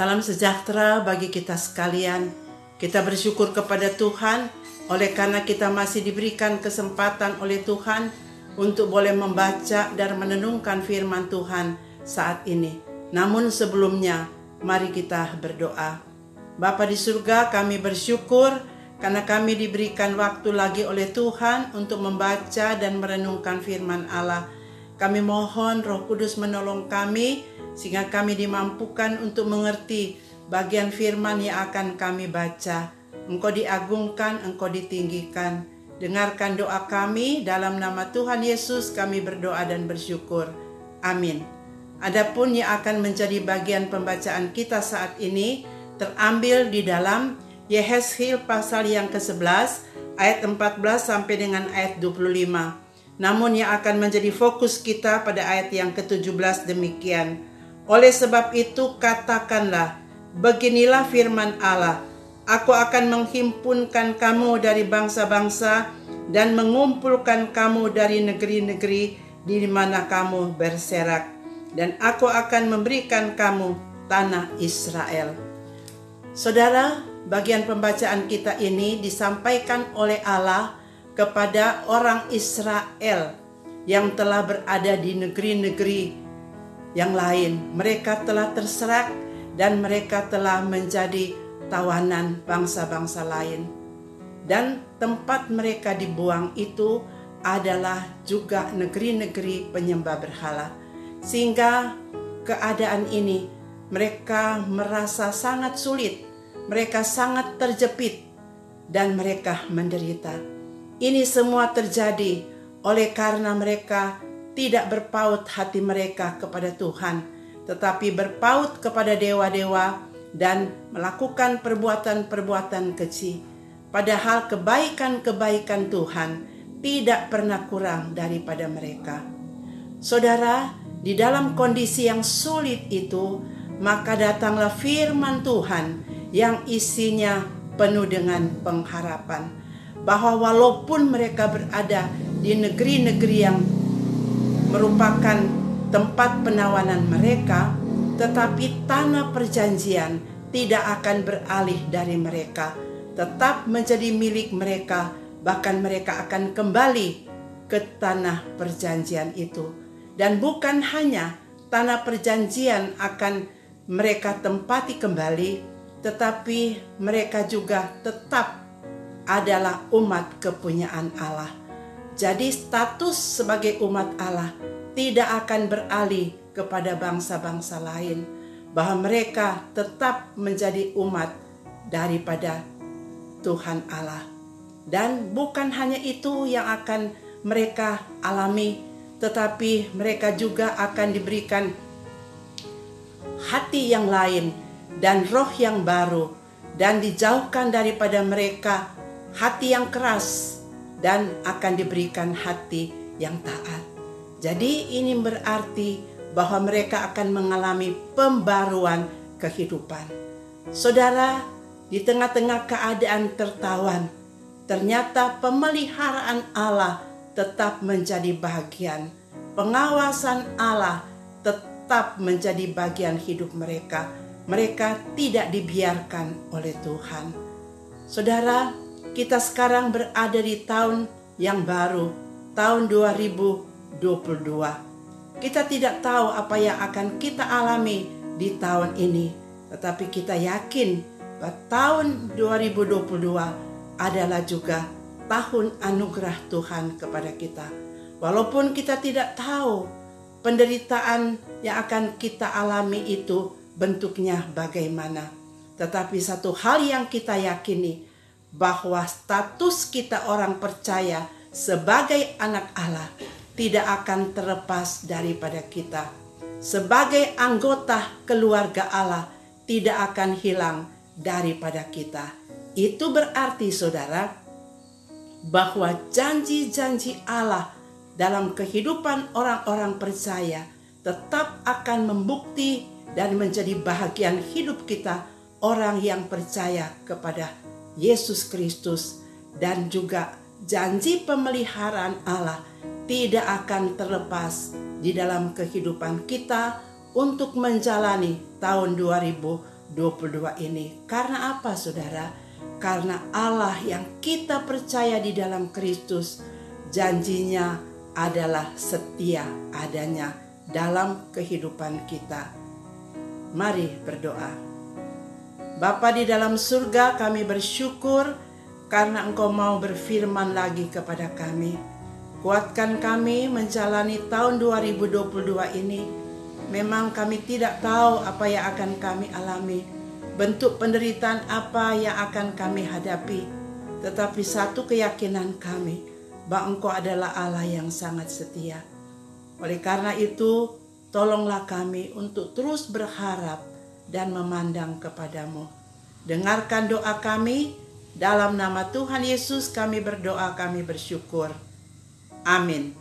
Salam sejahtera bagi kita sekalian. Kita bersyukur kepada Tuhan oleh karena kita masih diberikan kesempatan oleh Tuhan untuk boleh membaca dan menenungkan firman Tuhan saat ini. Namun sebelumnya, mari kita berdoa. Bapa di surga, kami bersyukur karena kami diberikan waktu lagi oleh Tuhan untuk membaca dan merenungkan firman Allah. Kami mohon Roh Kudus menolong kami sehingga kami dimampukan untuk mengerti bagian firman yang akan kami baca. Engkau diagungkan, Engkau ditinggikan. Dengarkan doa kami, dalam nama Tuhan Yesus kami berdoa dan bersyukur. Amin. Adapun yang akan menjadi bagian pembacaan kita saat ini terambil di dalam Yehezkiel pasal yang ke-11 ayat 14 sampai dengan ayat 25. Namun yang akan menjadi fokus kita pada ayat yang ke-17 demikian. Oleh sebab itu katakanlah, beginilah firman Allah, Aku akan menghimpunkan kamu dari bangsa-bangsa dan mengumpulkan kamu dari negeri-negeri di mana kamu berserak. Dan Aku akan memberikan kamu tanah Israel. Saudara, bagian pembacaan kita ini disampaikan oleh Allah kepada orang Israel yang telah berada di negeri-negeri yang lain. Mereka telah terserak dan mereka telah menjadi tawanan bangsa-bangsa lain. Dan tempat mereka dibuang itu adalah juga negeri-negeri penyembah berhala. Sehingga keadaan ini mereka merasa sangat sulit, mereka sangat terjepit, dan mereka menderita. Ini semua terjadi oleh karena mereka tidak berpaut hati mereka kepada Tuhan, tetapi berpaut kepada dewa-dewa dan melakukan perbuatan-perbuatan keji. Padahal kebaikan-kebaikan Tuhan tidak pernah kurang daripada mereka. Saudara, di dalam kondisi yang sulit itu, maka datanglah firman Tuhan yang isinya penuh dengan pengharapan. Bahwa walaupun mereka berada di negeri-negeri yang merupakan tempat penawanan mereka, tetapi tanah perjanjian tidak akan beralih dari mereka, tetap menjadi milik mereka, bahkan mereka akan kembali ke tanah perjanjian itu. Dan bukan hanya tanah perjanjian akan mereka tempati kembali, tetapi mereka juga tetap adalah umat kepunyaan Allah. Jadi status sebagai umat Allah tidak akan beralih kepada bangsa-bangsa lain, bahwa mereka tetap menjadi umat daripada Tuhan Allah. Dan bukan hanya itu yang akan mereka alami, tetapi mereka juga akan diberikan hati yang lain dan roh yang baru, dan dijauhkan daripada mereka hati yang keras, dan akan diberikan hati yang taat. Jadi ini berarti bahwa mereka akan mengalami pembaruan kehidupan. Saudara, di tengah-tengah keadaan tertawan, ternyata pemeliharaan Allah tetap menjadi bagian, pengawasan Allah tetap menjadi bagian hidup mereka. Mereka tidak dibiarkan oleh Tuhan. Saudara, kita sekarang berada di tahun yang baru, tahun 2022. Kita tidak tahu apa yang akan kita alami di tahun ini, tetapi kita yakin bahwa tahun 2022 adalah juga tahun anugerah Tuhan kepada kita. Walaupun kita tidak tahu penderitaan yang akan kita alami itu bentuknya bagaimana, tetapi satu hal yang kita yakini, bahwa status kita orang percaya sebagai anak Allah tidak akan terlepas daripada kita. Sebagai anggota keluarga Allah tidak akan hilang daripada kita. Itu berarti saudara, bahwa janji-janji Allah dalam kehidupan orang-orang percaya tetap akan membukti dan menjadi bahagian hidup kita, orang yang percaya kepada Yesus Kristus. Dan juga janji pemeliharaan Allah tidak akan terlepas di dalam kehidupan kita untuk menjalani tahun 2022 22 ini. Karena apa, saudara? Karena Allah yang kita percaya di dalam Kristus, janjinya adalah setia adanya dalam kehidupan kita. Mari berdoa. Bapa di dalam surga, kami bersyukur karena Engkau mau berfirman lagi kepada kami. Kuatkan kami menjalani tahun 2022 ini. Memang kami tidak tahu apa yang akan kami alami, bentuk penderitaan apa yang akan kami hadapi. Tetapi satu keyakinan kami, bahwa Engkau adalah Allah yang sangat setia. Oleh karena itu, tolonglah kami untuk terus berharap dan memandang kepadamu. Dengarkan doa kami. Dalam nama Tuhan Yesus kami berdoa, kami bersyukur. Amin.